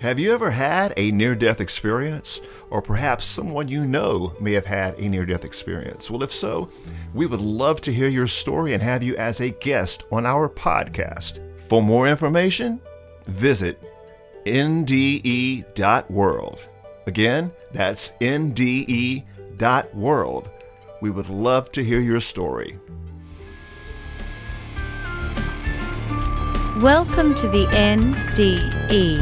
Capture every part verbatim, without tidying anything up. Have you ever had a near-death experience? Or perhaps someone you know may have had a near-death experience. Well, if so, we would love to hear your story and have you as a guest on our podcast. For more information, visit N D E dot world. Again, that's N D E dot world. We would love to hear your story. Welcome to the N D E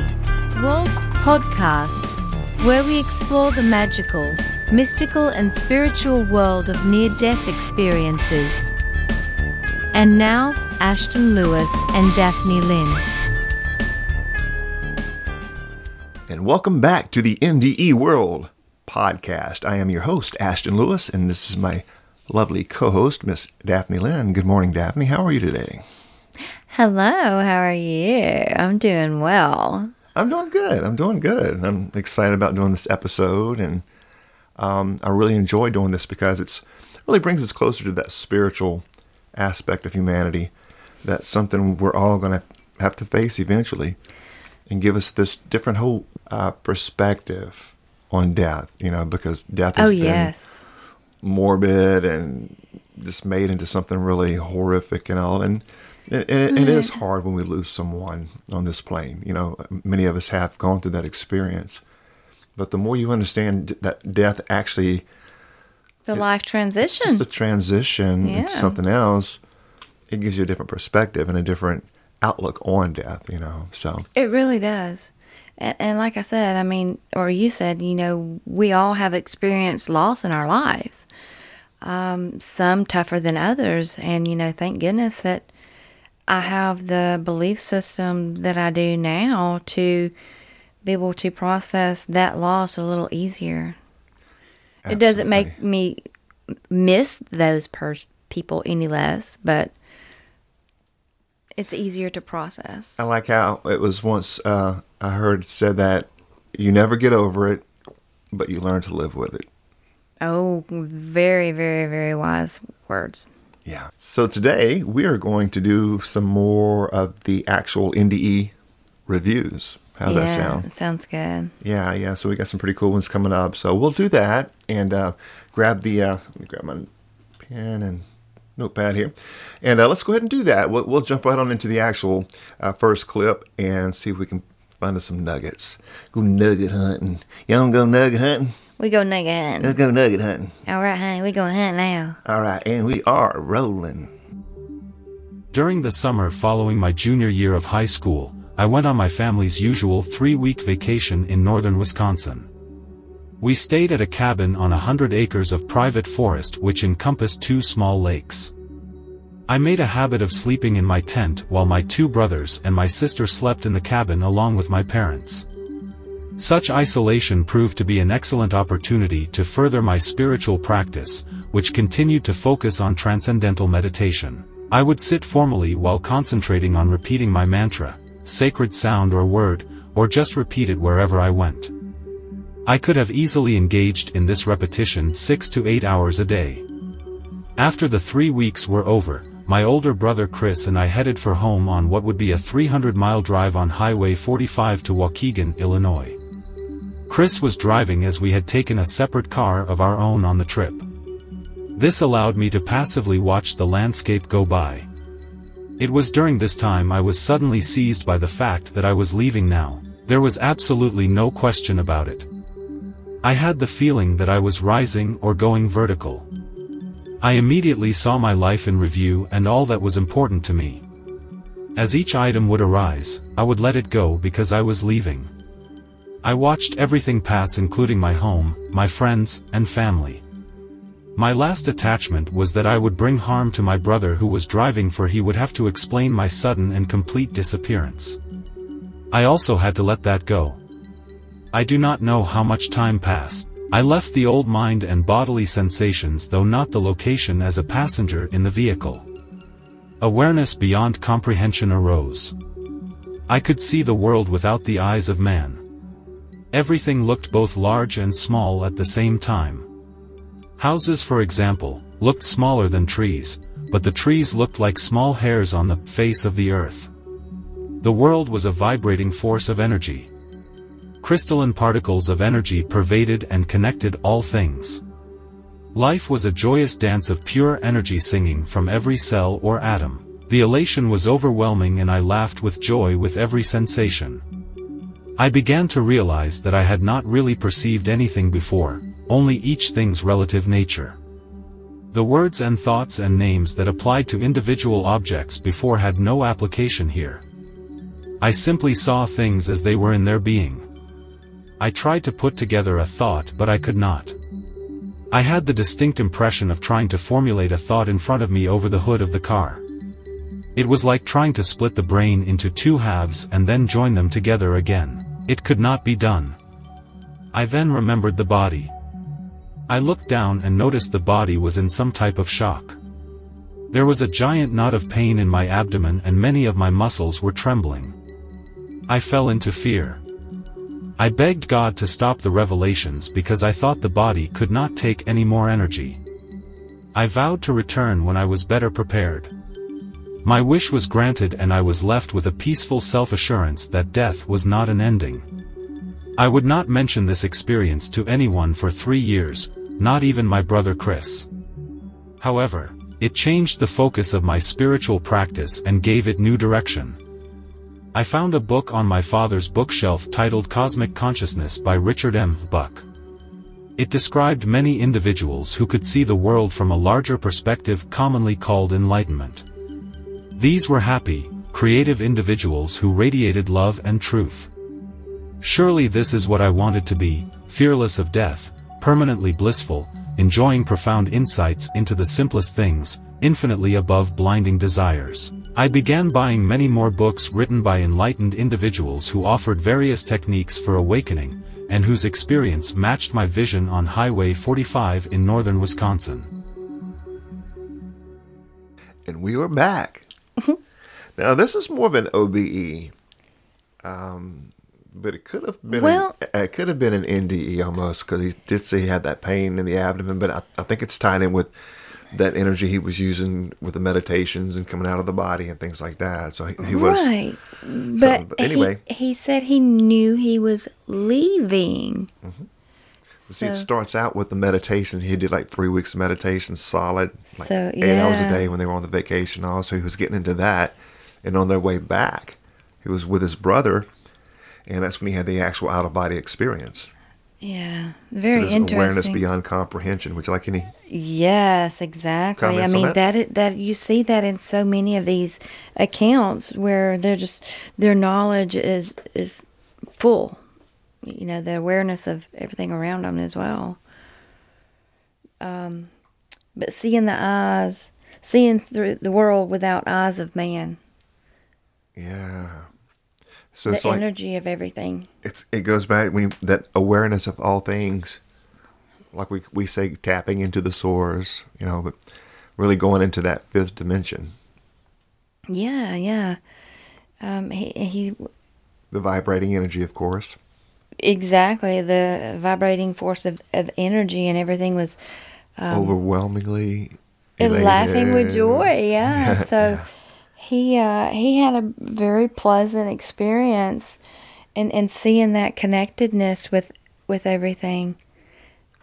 World Podcast, where we explore the magical, mystical, and spiritual world of near-death experiences. And now, Ashton Lewis and Daphne Lynn. And welcome back to the N D E World Podcast. I am your host, Ashton Lewis, and this is my lovely co-host, Miss Daphne Lynn. Good morning, Daphne. How are you today? Hello. How are you? I'm doing well. I'm doing good. I'm doing good. I'm excited about doing this episode, and um, I really enjoy doing this because it's really brings us closer to that spiritual aspect of humanity. That's something we're all going to have to face eventually, and give us this different whole uh, perspective on death. You know, because death has oh, been yes. morbid and just made into something really horrific and all, and It, it, it is hard when we lose someone on this plane. You know, many of us have gone through that experience. But the more you understand that death actually... The it, life transition. It's just a transition yeah. into something else. It gives you a different perspective and a different outlook on death, you know. So it really does. And, and like I said, I mean, or you said, you know, we all have experienced loss in our lives. Um, some tougher than others. And, you know, thank goodness that I have the belief system that I do now to be able to process that loss a little easier. Absolutely. It doesn't make me miss those pers- people any less, but it's easier to process. I like how it was once uh, I heard said that you never get over it, but you learn to live with it. Oh, very, very, very wise words. Yeah. So today we are going to do some more of the actual N D E reviews. How's yeah, that sound? Sounds good. Yeah, yeah. So we got some pretty cool ones coming up. So we'll do that and uh, grab the. Uh, let me grab my pen and notepad here, and uh, let's go ahead and do that. We'll, we'll jump right on into the actual uh, first clip and see if we can find us some nuggets. Go nugget hunting. Y'all don't go nugget hunting. We go nugget hunting. Let's go nugget hunting. All right, honey, we go hunt now. All right, and we are rolling. During the summer following my junior year of high school, I went on my family's usual three-week vacation in northern Wisconsin. We stayed at a cabin on one hundred acres of private forest which encompassed two small lakes. I made a habit of sleeping in my tent while my two brothers and my sister slept in the cabin along with my parents. Such isolation proved to be an excellent opportunity to further my spiritual practice, which continued to focus on transcendental meditation. I would sit formally while concentrating on repeating my mantra, sacred sound or word, or just repeat it wherever I went. I could have easily engaged in this repetition six to eight hours a day. After the three weeks were over, my older brother Chris and I headed for home on what would be a three hundred mile drive on Highway forty-five to Waukegan, Illinois. Chris was driving as we had taken a separate car of our own on the trip. This allowed me to passively watch the landscape go by. It was during this time I was suddenly seized by the fact that I was leaving now. There was absolutely no question about it. I had the feeling that I was rising or going vertical. I immediately saw my life in review and all that was important to me. As each item would arise, I would let it go because I was leaving. I watched everything pass including my home, my friends, and family. My last attachment was that I would bring harm to my brother who was driving, for he would have to explain my sudden and complete disappearance. I also had to let that go. I do not know how much time passed. I left the old mind and bodily sensations though not the location as a passenger in the vehicle. Awareness beyond comprehension arose. I could see the world without the eyes of man. Everything looked both large and small at the same time. Houses, for example, looked smaller than trees, but the trees looked like small hairs on the face of the earth. The world was a vibrating force of energy. crystalline particles of energy pervaded and connected all things. Life was a joyous dance of pure energy singing from every cell or atom. The elation was overwhelming and I laughed with joy with every sensation. I began to realize that I had not really perceived anything before, only each thing's relative nature. The words and thoughts and names that applied to individual objects before had no application here. I simply saw things as they were in their being. I tried to put together a thought but I could not. I had the distinct impression of trying to formulate a thought in front of me over the hood of the car. It was like trying to split the brain into two halves and then join them together again. It could not be done. I then remembered the body. I looked down and noticed the body was in some type of shock. There was a giant knot of pain in my abdomen and many of my muscles were trembling. I fell into fear. I begged God to stop the revelations because I thought the body could not take any more energy. I vowed to return when I was better prepared. My wish was granted and I was left with a peaceful self-assurance that death was not an ending. I would not mention this experience to anyone for three years, not even my brother Chris. However, it changed the focus of my spiritual practice and gave it new direction. I found a book on my father's bookshelf titled Cosmic Consciousness by Richard M. Buck. It described many individuals who could see the world from a larger perspective, commonly called enlightenment. These were happy, creative individuals who radiated love and truth. Surely this is what I wanted to be, fearless of death, permanently blissful, enjoying profound insights into the simplest things, infinitely above blinding desires. I began buying many more books written by enlightened individuals who offered various techniques for awakening, and whose experience matched my vision on Highway forty-five in northern Wisconsin. And we were back. Mm-hmm. Now this is more of an O B E, um, but it could have been well, an, it could have been an N D E almost, because he did say he had that pain in the abdomen. But I, I think it's tied in with that energy he was using with the meditations and coming out of the body and things like that. So he, he was right, but, but anyway, he, he said he knew he was leaving. Mm-hmm. So, see, it starts out with the meditation. He did like three weeks of meditation, solid, like so, yeah. eight hours a day when they were on the vacation. Also, he was getting into that. And on their way back, he was with his brother. And that's when he had the actual out-of-body experience. Yeah, very so interesting. Awareness beyond comprehension. Would you like any? Yes, exactly. I mean, that? that that you see that in so many of these accounts where they're just, their knowledge is is full. You know, the awareness of everything around them as well. Um, but seeing the eyes, seeing through the world without eyes of man. Yeah. So the it's energy like, of everything. It's it goes back when you, that awareness of all things, like we we say, tapping into the source. You know, but really going into that fifth dimension. Yeah, yeah. Um, he he. The vibrating energy, of course. Exactly, the vibrating force of, of energy and everything was um, overwhelmingly elated. Laughing with joy. Yeah, so yeah. he uh, he had a very pleasant experience, and and seeing that connectedness with with everything,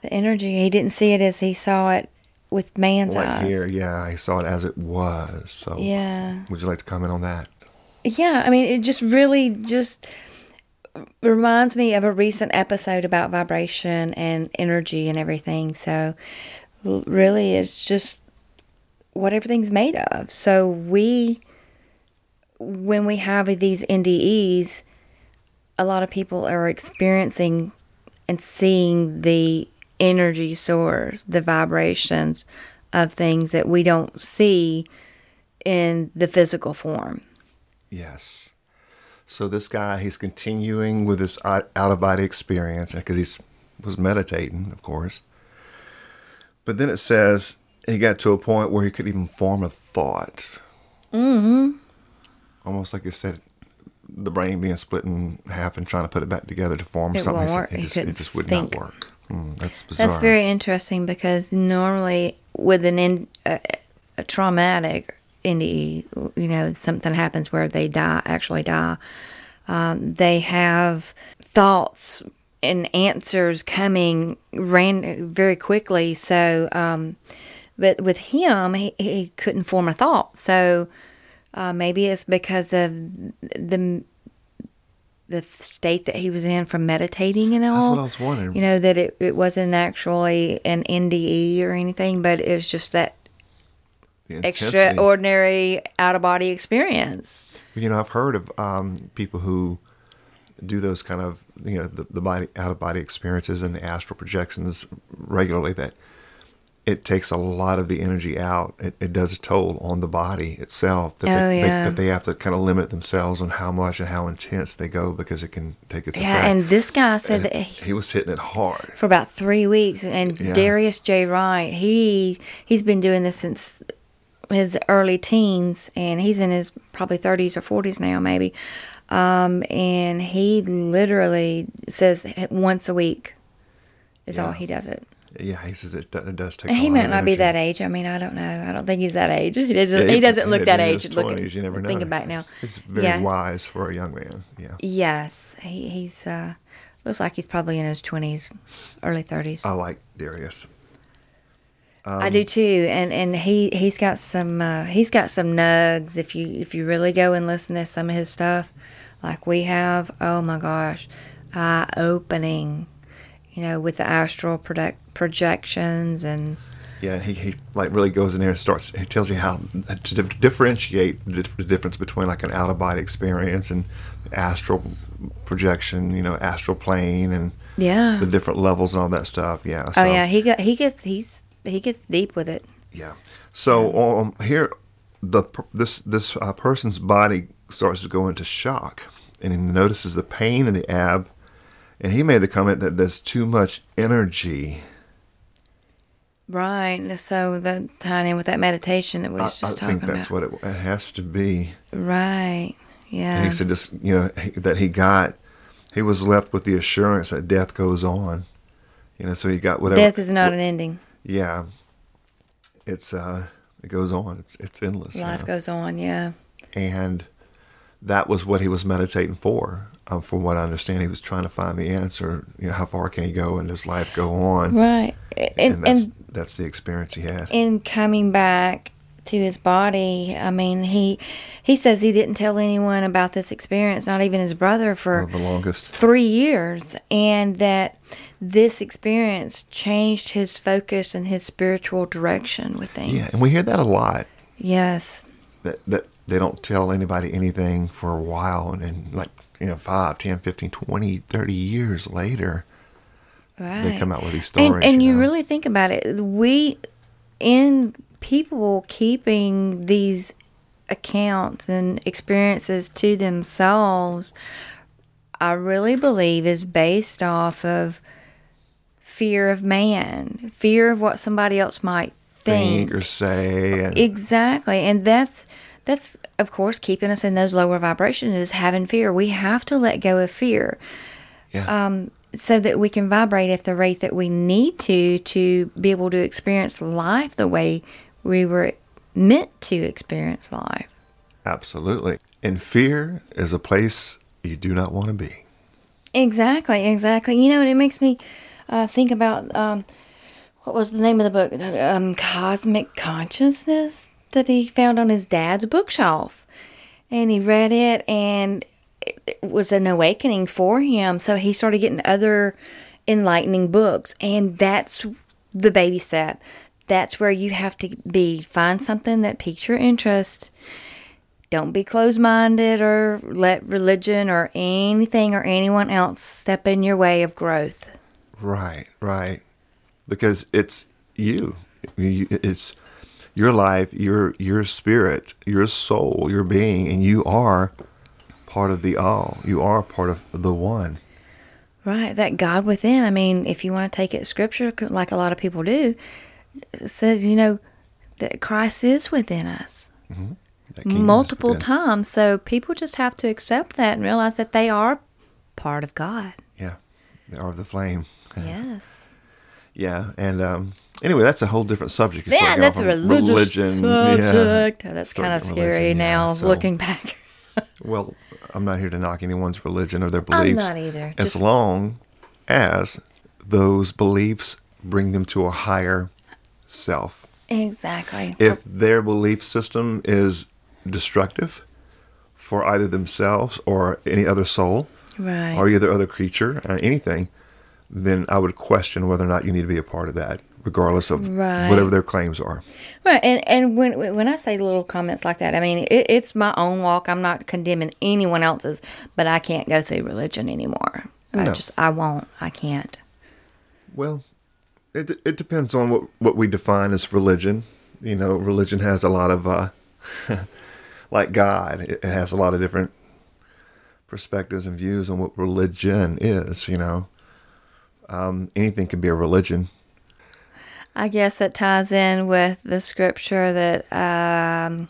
the energy. He didn't see it as he saw it with man's right eyes. Here, yeah, he saw it as it was. So yeah, would you like to comment on that? Yeah, I mean, it just really just. reminds me of a recent episode about vibration and energy and everything. So really it's just what everything's made of. So we, when we have these N D Es, a lot of people are experiencing and seeing the energy source, the vibrations of things that we don't see in the physical form. Yes. So this guy, he's continuing with this out-of-body experience because he was meditating, of course. But then it says he got to a point where he could even form a thought. Mm-hmm. Almost like you said, the brain being split in half and trying to put it back together to form it something. Won't work. It, just, it just would think. not work. Mm, that's bizarre. That's very interesting because normally with an in, uh, a traumatic N D E, you know, something happens where they die, actually die. Um, they have thoughts and answers coming ran very quickly. So, um, but with him, he, he couldn't form a thought. So uh, maybe it's because of the the state that he was in from meditating and all. That's what I was wondering. You know, that it, it wasn't actually an N D E or anything, but it was just that extraordinary out-of-body experience. You know, I've heard of um, people who do those kind of, you know, the, the body out-of-body experiences and the astral projections regularly, that it takes a lot of the energy out. It, it does a toll on the body itself. That oh, they, yeah. they, that they have to kind of limit themselves on how much and how intense they go, because it can take its yeah, effect. Yeah, and this guy said and that he, he was hitting it hard for about three weeks. And yeah. Darius J. Wright, he he's been doing this since his early teens, and he's in his probably thirties or forties now, maybe. Um, and he literally says once a week is yeah. all he does it. Yeah, he says it, it does take. And he might not be that age. I mean, I don't know. I don't think he's that age. He doesn't. Yeah, he, he doesn't look that age. Looking, you never know. Thinking back now, it's very yeah. wise for a young man. Yeah. Yes, he, he's uh, looks like he's probably in his twenties, early thirties. I like Darius. Um, I do too, and and he he's got some uh, he's got some nugs. If you if you really go and listen to some of his stuff, like we have, oh my gosh, eye opening. You know, with the astral project projections and yeah, he, he like really goes in there and starts. He tells you how to dif- differentiate the difference between like an out of body experience and astral projection. You know, astral plane and yeah, the different levels and all that stuff. Yeah. So, oh yeah, he got he gets he's he gets deep with it. Yeah. So um, here, the this this uh, person's body starts to go into shock, and he notices the pain in the ab. And he made the comment that there's too much energy. Right. So that tying in with that meditation that we were just I, I talking about. I think that's about. what it, it has to be. Right. Yeah. And he said just, you know, he, that he got, he was left with the assurance that death goes on. You know, so he got whatever. Death is not what, an ending. Yeah. It's, uh, it goes on. It's, it's endless. Life you know? goes on. Yeah. And that was what he was meditating for. Um, from what I understand, he was trying to find the answer. You know, how far can he go and does life go on? Right. And, and, that's, and that's the experience he had. And coming back to his body, I mean, he he says he didn't tell anyone about this experience, not even his brother, for the longest three years. And that this experience changed his focus and his spiritual direction with things. Yeah, and we hear that a lot. Yes. That, that they don't tell anybody anything for a while, and, and like, you know, five, ten, fifteen, twenty, thirty years later, right. they come out with these stories. And, and you, you know? really think about it. We, in people keeping these accounts and experiences to themselves, I really believe is based off of fear of man, fear of what somebody else might think, think or say. And exactly. And that's... That's, of course, keeping us in those lower vibrations is having fear. We have to let go of fear yeah. um, so that we can vibrate at the rate that we need to to be able to experience life the way we were meant to experience life. Absolutely. And fear is a place you do not want to be. Exactly, exactly. You know, and it makes me uh, think about, um, what was the name of the book? Um, Cosmic Consciousness? That he found on his dad's bookshelf, and he read it, and it was an awakening for him. So he started getting other enlightening books, and that's the baby step. That's where you have to be. Find something that piques your interest. Don't be closed-minded or let religion or anything or anyone else step in your way of growth. Right, right. Because it's you. It's your life, your your spirit, your soul, your being, and you are part of the all. You are part of the one. Right, that God within. I mean, if you want to take it scripture, like a lot of people do, it says, you know, that Christ is within us mm-hmm. that multiple within. times. So people just have to accept that and realize that they are part of God. Yeah, they are the flame. Yes. Yeah, and... um Anyway, that's a whole different subject. Yeah, that's a religious religion. subject. Yeah. Oh, that's kind of scary yeah, now, so. looking back. Well, I'm not here to knock anyone's religion or their beliefs. I'm not either. As Just... long as those beliefs bring them to a higher self. Exactly. If their belief system is destructive for either themselves or any other soul, right, or either other creature or anything, then I would question whether or not you need to be a part of that, regardless of right. whatever their claims are. Right. And and when when I say little comments like that, I mean, it, it's my own walk. I'm not condemning anyone else's, but I can't go through religion anymore. No. I just, I won't. I can't. Well, it it depends on what, what we define as religion. You know, religion has a lot of, uh, like God, it has a lot of different perspectives and views on what religion is, you know. Um, anything can be a religion. I guess that ties in with the scripture that, um,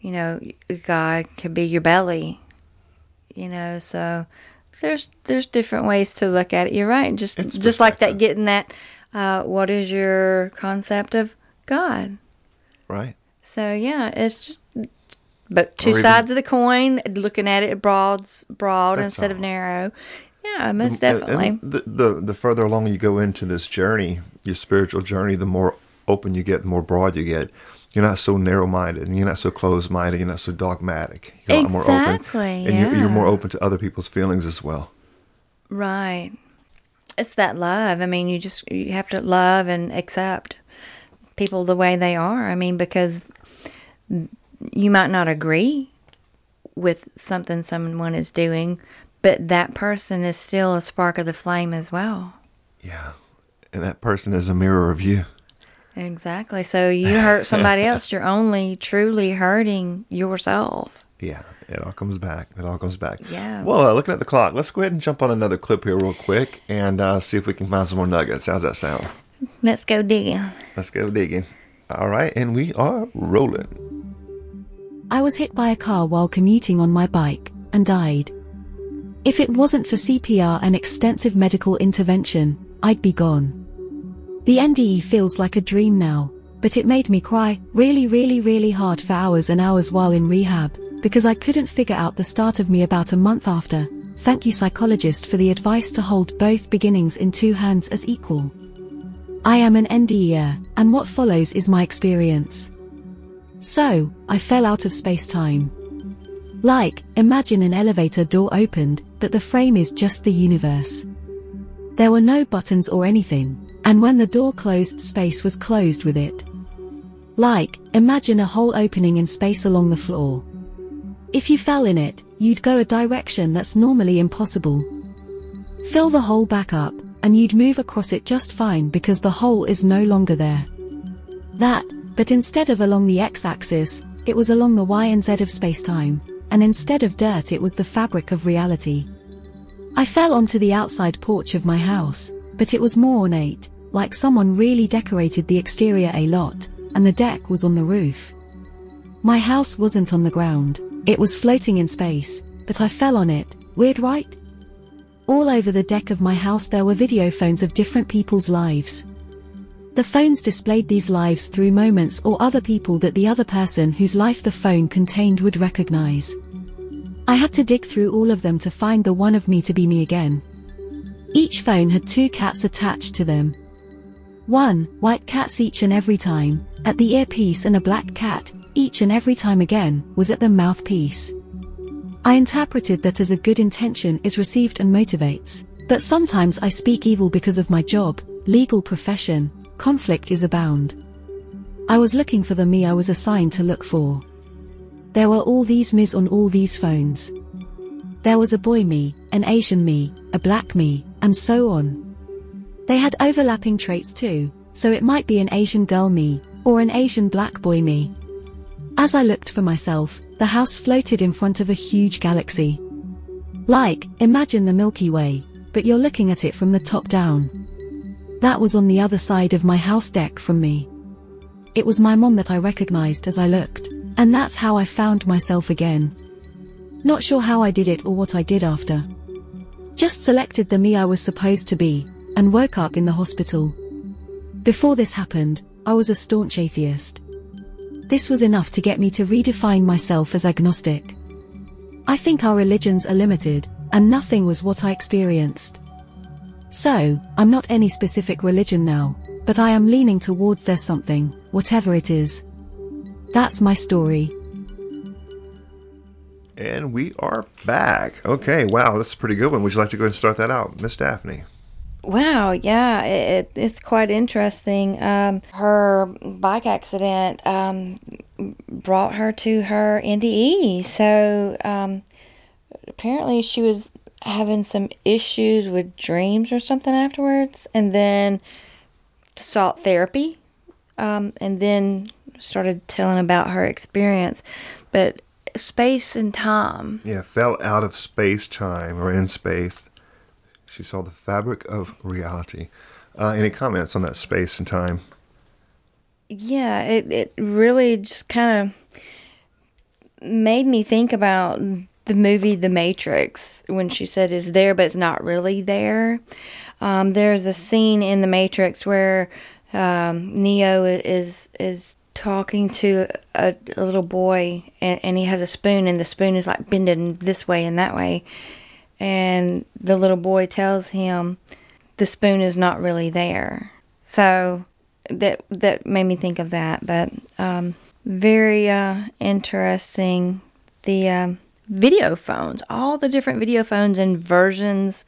you know, God could be your belly, you know, so there's there's different ways to look at it. You're right. Just it's just like that, getting that, uh, what is your concept of God? Right. So, yeah, it's just but two or sides even, of the coin, looking at it broads, broad instead all. of narrow. Yeah, most definitely. The, the the further along you go into this journey, your spiritual journey, the more open you get, the more broad you get. You're not so narrow-minded, and you're not so closed-minded, you're not so dogmatic. You're exactly, a lot more open, and yeah. you're, you're more open to other people's feelings as well. Right. It's that love. I mean, you just you have to love and accept people the way they are. I mean, because you might not agree with something someone is doing, but that person is still a spark of the flame as well. Yeah. And that person is a mirror of you. Exactly. So you hurt somebody else, you're only truly hurting yourself. Yeah. It all comes back. It all comes back. Yeah. Well, uh, looking at the clock, let's go ahead and jump on another clip here real quick and uh, see if we can find some more nuggets. How's that sound? Let's go digging. Let's go digging. All right. And we are rolling. I was hit by a car while commuting on my bike and died. If it wasn't for C P R and extensive medical intervention, I'd be gone. The N D E feels like a dream now, but it made me cry really really really hard for hours and hours while in rehab, because I couldn't figure out the start of me about a month after. Thank you, psychologist, for the advice to hold both beginnings in two hands as equal. I am an N D E-er, and what follows is my experience. So, I fell out of space-time. Like, imagine an elevator door opened, but the frame is just the universe. There were no buttons or anything, and when the door closed, space was closed with it. Like, imagine a hole opening in space along the floor. If you fell in it, you'd go a direction that's normally impossible. Fill the hole back up, and you'd move across it just fine because the hole is no longer there. That, but instead of along the x-axis, it was along the y and z of space-time. And instead of dirt, it was the fabric of reality. I fell onto the outside porch of my house, but it was more ornate, like someone really decorated the exterior a lot, and the deck was on the roof. My house wasn't on the ground, it was floating in space, but I fell on it. Weird, right? All over the deck of my house there were video phones of different people's lives. The phones displayed these lives through moments or other people that the other person whose life the phone contained would recognize. I had to dig through all of them to find the one of me to be me again. Each phone had two cats attached to them. One, white cats each and every time, at the earpiece, and a black cat, each and every time again, was at the mouthpiece. I interpreted that as a good intention is received and motivates, but sometimes I speak evil because of my job, legal profession. Conflict is abound. I was looking for the me I was assigned to look for. There were all these me's on all these phones. There was a boy me, an Asian me, a black me, and so on. They had overlapping traits too, so it might be an Asian girl me, or an Asian black boy me. As I looked for myself, the house floated in front of a huge galaxy. Like, imagine the Milky Way, but you're looking at it from the top down. That was on the other side of my house deck from me. It was my mom that I recognized as I looked, and that's how I found myself again. Not sure how I did it or what I did after. Just selected the me I was supposed to be, and woke up in the hospital. Before this happened, I was a staunch atheist. This was enough to get me to redefine myself as agnostic. I think our religions are limited, and nothing was what I experienced. So, I'm not any specific religion now, but I am leaning towards there's something, whatever it is. That's my story. And we are back. Okay, wow, that's a pretty good one. Would you like to go ahead and start that out, Miss Daphne? Wow, yeah, it, it's quite interesting. Um, her bike accident um, brought her to her N D E. So um, apparently she was having some issues with dreams or something afterwards, and then sought therapy, um, and then started telling about her experience. But space and time. Yeah, fell out of space-time or in space. She saw the fabric of reality. Uh, any comments on that space and time? Yeah, it, it really just kind of made me think about the movie The Matrix, when she said it's there, but it's not really there. Um, there's a scene in The Matrix where um, Neo is is talking to a, a little boy, and, and he has a spoon, and the spoon is like bending this way and that way. And the little boy tells him the spoon is not really there. So that that made me think of that. But um, very uh, interesting. The um, video phones, all the different video phones and versions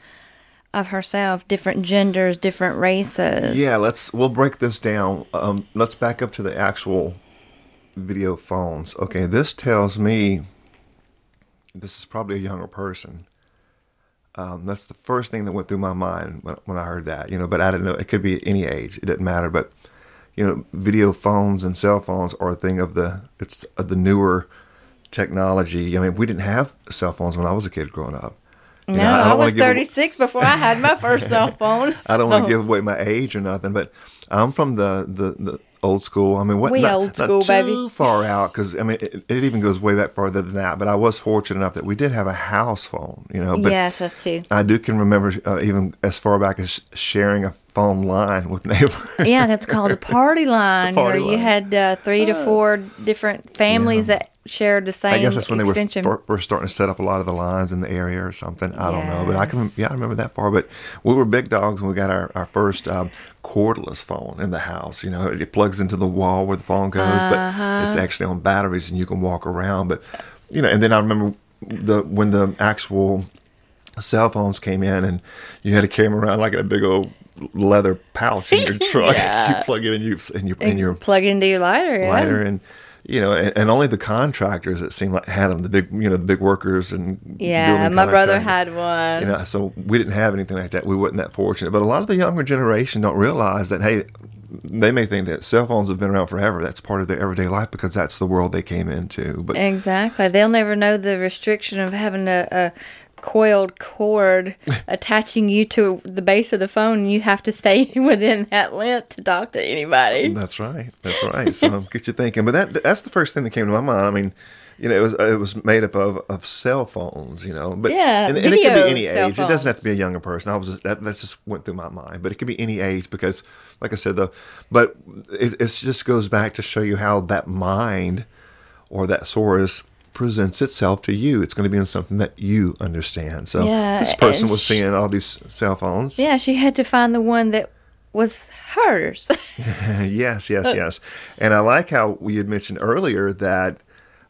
of herself, different genders, different races. Yeah, let's we'll break this down. Um, let's back up to the actual video phones. Okay, this tells me this is probably a younger person. Um, that's the first thing that went through my mind when, when I heard that, you know, but I didn't know. It could be any age. It didn't matter. But, you know, video phones and cell phones are a thing of the, it's of the newer technology. I mean, we didn't have cell phones when I was a kid growing up. You no, know, I, I was thirty-six away... before I had my first cell phone. So. I don't want to give away my age or nothing, but I'm from the, the, the old school. I mean, what, we not, old school, not baby. Too far out, because I mean, it, it even goes way back farther than that. But I was fortunate enough that we did have a house phone, you know. But yes, us too. I do can remember uh, even as far back as sharing a phone line with neighbors. Yeah, that's called a party line, the party where line. You had uh, three to four different families yeah. that shared the same. I guess that's when extension. They were f- first starting to set up a lot of the lines in the area or something. I yes. don't know, but I can yeah I remember that far. But we were big dogs when we got our our first um, cordless phone in the house. You know, it plugs into the wall where the phone goes, uh-huh. but it's actually on batteries and you can walk around. But you know, and then I remember the when the actual cell phones came in, and you had to carry them around like in a big old leather pouch in your truck. yeah. You plug it in, you and you and you plug into your lighter, yeah. lighter, and you know, and, and only the contractors it seemed like had them. The big, you know, the big workers and yeah, my brother had one. You know, so we didn't have anything like that. We weren't that fortunate. But a lot of the younger generation don't realize that. Hey, they may think that cell phones have been around forever. That's part of their everyday life because that's the world they came into. But exactly, they'll never know the restriction of having a. a coiled cord attaching you to the base of the phone, and you have to stay within that length to talk to anybody. That's right. That's right. So get you thinking. But that that's the first thing that came to my mind. I mean, you know, it was it was made up of, of cell phones, you know. But yeah, and, and it could be any age. It doesn't have to be a younger person. I was just, that that's just went through my mind. But it could be any age because, like I said, the but it, it just goes back to show you how that mind or that source presents itself to you. It's going to be in something that you understand. So yeah, this person was she, seeing all these cell phones. Yeah, she had to find the one that was hers. yes, yes, yes. And I like how we had mentioned earlier that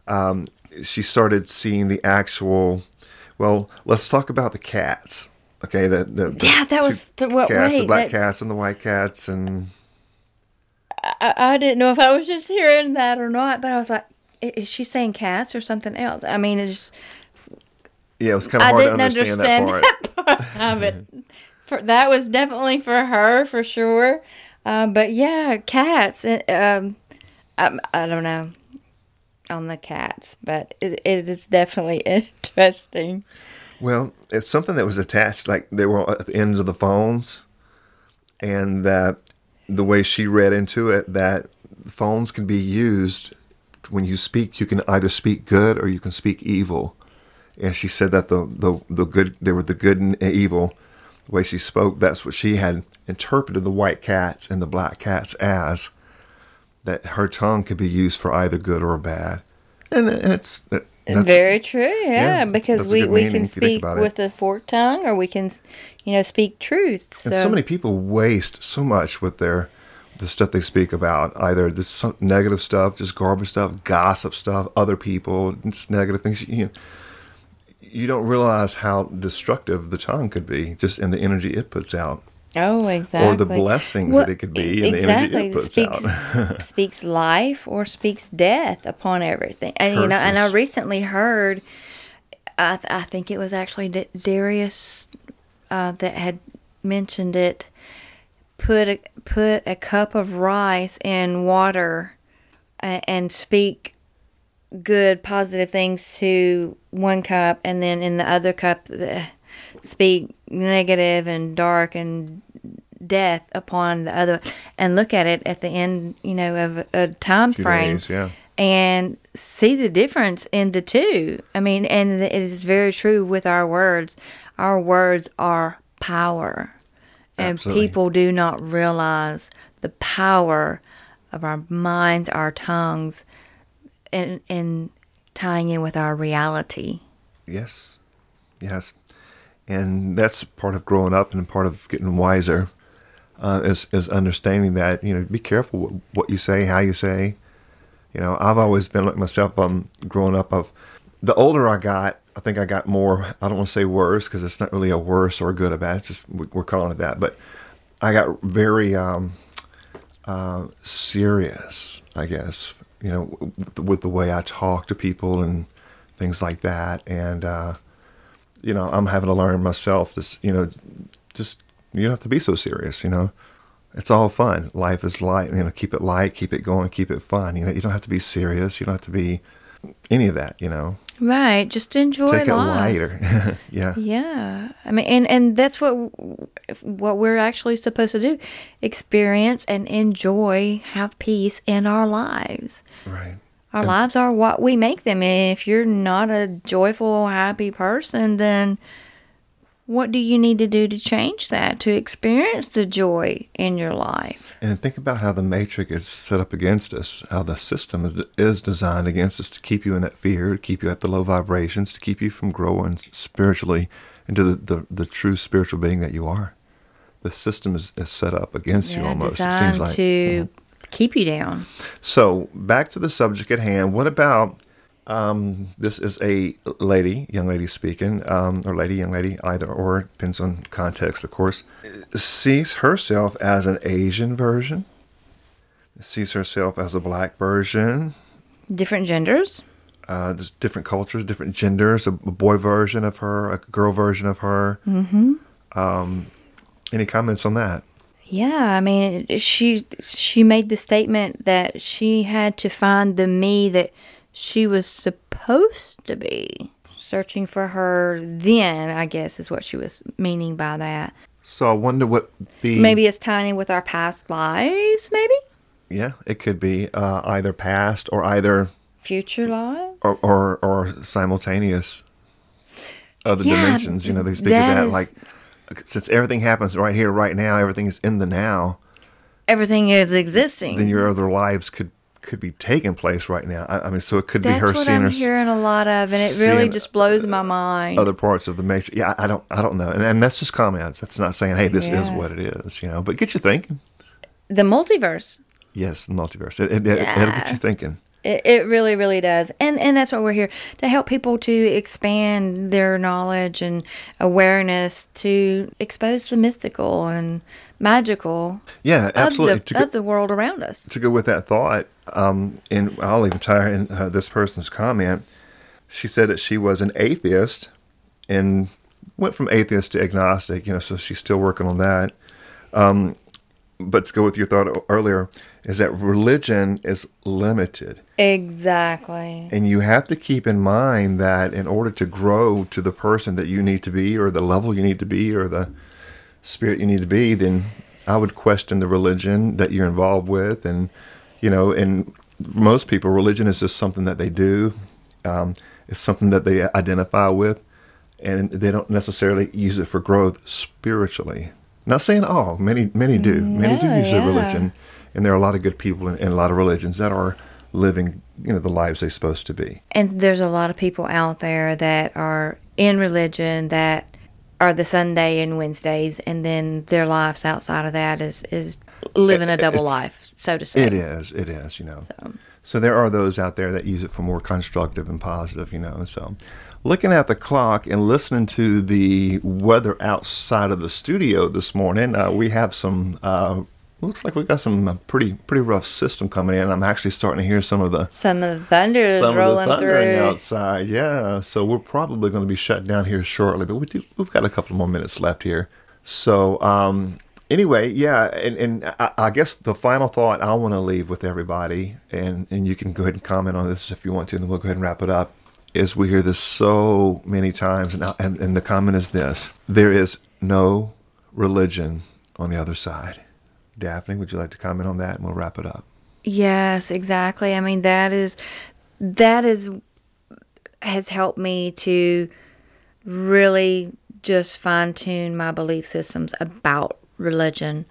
um, she started seeing the actual, well, let's talk about the cats. Okay, the, the, the yeah, that was the what, cats, wait, the black that, cats and the white cats. And I, I didn't know if I was just hearing that or not, but I was like, is she saying cats or something else? I mean, it's just... Yeah, it was kind of hard to understand, understand that part. That part of it. For, that was definitely for her, for sure. Uh, but yeah, cats. Um, I, I don't know on the cats, but it, it is definitely interesting. Well, it's something that was attached, like they were at the ends of the phones, and that the way she read into it, that phones can be used... When you speak, you can either speak good or you can speak evil. And she said that the, the, the good, there were the good and evil. The way she spoke, that's what she had interpreted the white cats and the black cats as. That her tongue could be used for either good or bad. And, and it's That's very true, yeah, yeah because we, we can speak with a forked tongue, or we can, you know, speak truth. So. And so many people waste so much with their the stuff they speak about, either this negative stuff, just garbage stuff, gossip stuff, other people, it's negative things. You know, you don't realize how destructive the tongue could be, just in the energy it puts out. Oh, exactly. Or the blessings well, that it could be in exactly. the energy it puts speaks, out. Speaks life or speaks death upon everything. And Curses. you know, and I recently heard, I, th- I think it was actually D- Darius uh, that had mentioned it. Put a, put a cup of rice in water uh, and speak good, positive things to one cup, and then in the other cup, the, speak negative and dark and death upon the other, and look at it at the end, you know, of a time Two frame days, yeah. and see the difference in the two. I mean, and it is very true with our words. Our words are power, and Absolutely. people do not realize the power of our minds, our tongues, and, and tying in with our reality. Yes, yes. And that's part of growing up and part of getting wiser uh, is is understanding that, you know, be careful what, what you say, how you say. You know, I've always been like myself um, growing up. Of the older I got, I think I got more, I don't want to say worse because it's not really a worse or a good or bad. It's just, we're calling it that. But I got very um, uh, serious, I guess, you know, with the way I talk to people and things like that. And, uh, you know, I'm having to learn myself, just, you know, just, you don't have to be so serious, you know. It's all fun. Life is light, you know, keep it light, keep it going, keep it fun. You know, you don't have to be serious. You don't have to be any of that, you know. Right. Just enjoy life. Take it lighter. Yeah. Yeah. I mean, and, and that's what what we're actually supposed to do. Experience and enjoy, have peace in our lives. Right. Our and lives are what we make them. And if you're not a joyful, happy person, then what do you need to do to change that, to experience the joy in your life? And think about how the Matrix is set up against us, how the system is, is designed against us to keep you in that fear, to keep you at the low vibrations, to keep you from growing spiritually into the, the, the true spiritual being that you are. The system is, is set up against yeah, you almost, it seems like. To mm-hmm. keep you down. So back to the subject at hand. What about um this is a lady young lady speaking um or lady young lady either or, depends on context, of course, sees herself as an Asian version, sees herself as a black version, different genders, uh there's different cultures, different genders, a boy version of her, a girl version of her. Mm-hmm. Um any comments on that? Yeah, I mean, she she made the statement that she had to find the me that she was supposed to be, searching for her then, I guess is what she was meaning by that. So I wonder what the... Maybe it's tying in with our past lives, maybe? Yeah, it could be uh, either past or either... Future lives? Or or, or simultaneous other yeah, dimensions. You know, they speak that of that is, like... Since everything happens right here, right now, everything is in the now. Everything is existing. Then your other lives could, could be taking place right now. I, I mean, so it could That's be her seeing. That's what I'm her, hearing a lot of, and it really just blows my mind. Other parts of the Matrix. Yeah, I, I don't, I don't know, and, and that's just comments. That's not saying, hey, this yeah. is what it is, you know. But get you thinking. The multiverse. Yes, the multiverse. It, it, yeah. it, it'll get you thinking. It really, really does. And and that's what we're here, to help people to expand their knowledge and awareness, to expose the mystical and magical yeah, absolutely. Of, the, go, of the world around us. To go with that thought, um, and I'll even tie in uh, this person's comment, she said that she was an atheist and went from atheist to agnostic, you know, so she's still working on that. Um, but to go with your thought earlier, is that religion is limited. Exactly. And you have to keep in mind that in order to grow to the person that you need to be, or the level you need to be, or the spirit you need to be, then I would question the religion that you're involved with. And, you know, and most people, religion is just something that they do. Um, it's something that they identify with, and they don't necessarily use it for growth spiritually. Not saying all. Many, many do. Many yeah, do use yeah. their religion. And there are a lot of good people in, in a lot of religions that are living, you know, the lives they're supposed to be. And there's a lot of people out there that are in religion that are the Sunday and Wednesdays, and then their lives outside of that is, is living it, a double life, so to say. It is. It is, you know. So. so there are those out there that use it for more constructive and positive, you know. So looking at the clock and listening to the weather outside of the studio this morning, uh, we have some... Uh, looks like we got some pretty pretty rough system coming in. I'm actually starting to hear some of the some of the thunder is rolling of the through outside. Yeah, so we're probably going to be shut down here shortly, but we do we've got a couple more minutes left here. So um, anyway, yeah, and, and I, I guess the final thought I want to leave with everybody, and and you can go ahead and comment on this if you want to, and then we'll go ahead and wrap it up. Is we hear this so many times, and I, and, and the comment is this: there is no religion on the other side. Daphne, would you like to comment on that, and we'll wrap it up? Yes, exactly. I mean, that is that is has helped me to really just fine-tune my belief systems about religion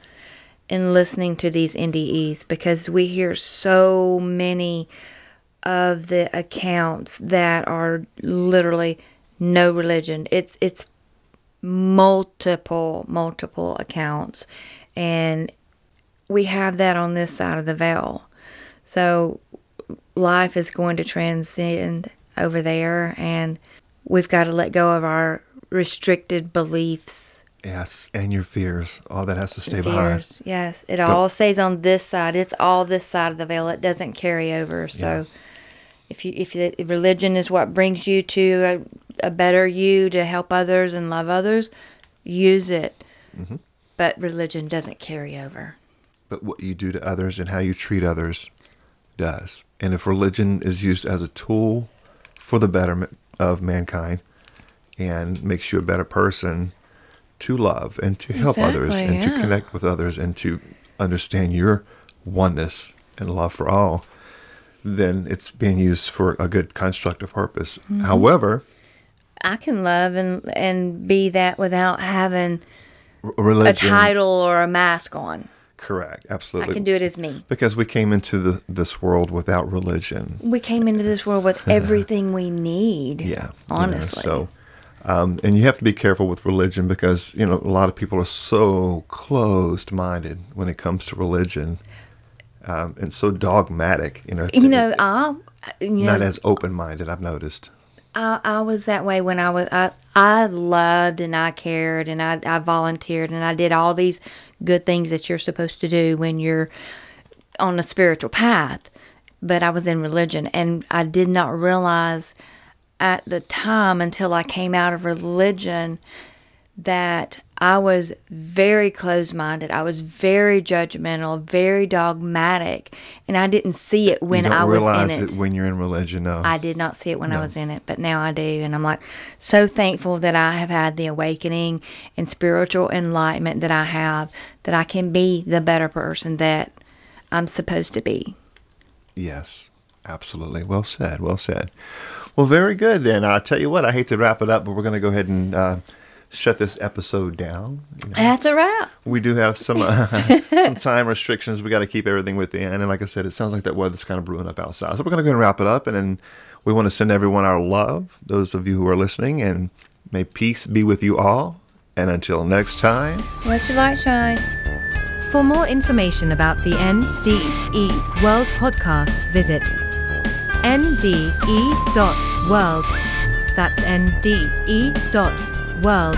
and listening to these N D Es, because we hear so many of the accounts that are literally no religion. It's it's multiple, multiple accounts, and we have that on this side of the veil. So life is going to transcend over there, and we've got to let go of our restricted beliefs. Yes, and your fears. All that has to stay fears, behind. Yes, it Don't. all stays on this side. It's all this side of the veil. It doesn't carry over. So yeah. if you if, if religion is what brings you to a, a better you, to help others and love others, use it. Mm-hmm. But religion doesn't carry over. But what you do to others and how you treat others does. And if religion is used as a tool for the betterment of mankind and makes you a better person to love and to help exactly, others and yeah. to connect with others and to understand your oneness and love for all, then it's being used for a good constructive purpose. Mm-hmm. However, I can love and, and be that without having religion, a title or a mask on. Correct, absolutely. I can do it as me. Because we came into the, this world without religion. We came into this world with everything we need. Yeah. Honestly. You know, so, um, and you have to be careful with religion because, you know, a lot of people are so closed-minded when it comes to religion um, and so dogmatic. You know, you know, I, you not know, as open-minded, I've noticed. I, I was that way when I was, I, I loved and I cared and I, I volunteered and I did all these good things that you're supposed to do when you're on a spiritual path. But I was in religion, and I did not realize at the time until I came out of religion that I was very closed-minded. I was very judgmental, very dogmatic, and I didn't see it when I was in it. You don't realize it when you're in religion, no. I did not see it when no. I was in it, but now I do, and I'm like so thankful that I have had the awakening and spiritual enlightenment that I have, that I can be the better person that I'm supposed to be. Yes, absolutely. Well said, well said. Well, very good then. I'll tell you what, I hate to wrap it up, but we're going to go ahead and... Uh, shut this episode down. You know, that's a wrap. We do have some uh, some time restrictions. We got to keep everything within. And like I said, it sounds like that weather's kind of brewing up outside. So we're going to go ahead and wrap it up. And then we want to send everyone our love, those of you who are listening. And may peace be with you all. And until next time, let your light shine. For more information about the N D E World Podcast, visit N D E dot world. That's N D E dot world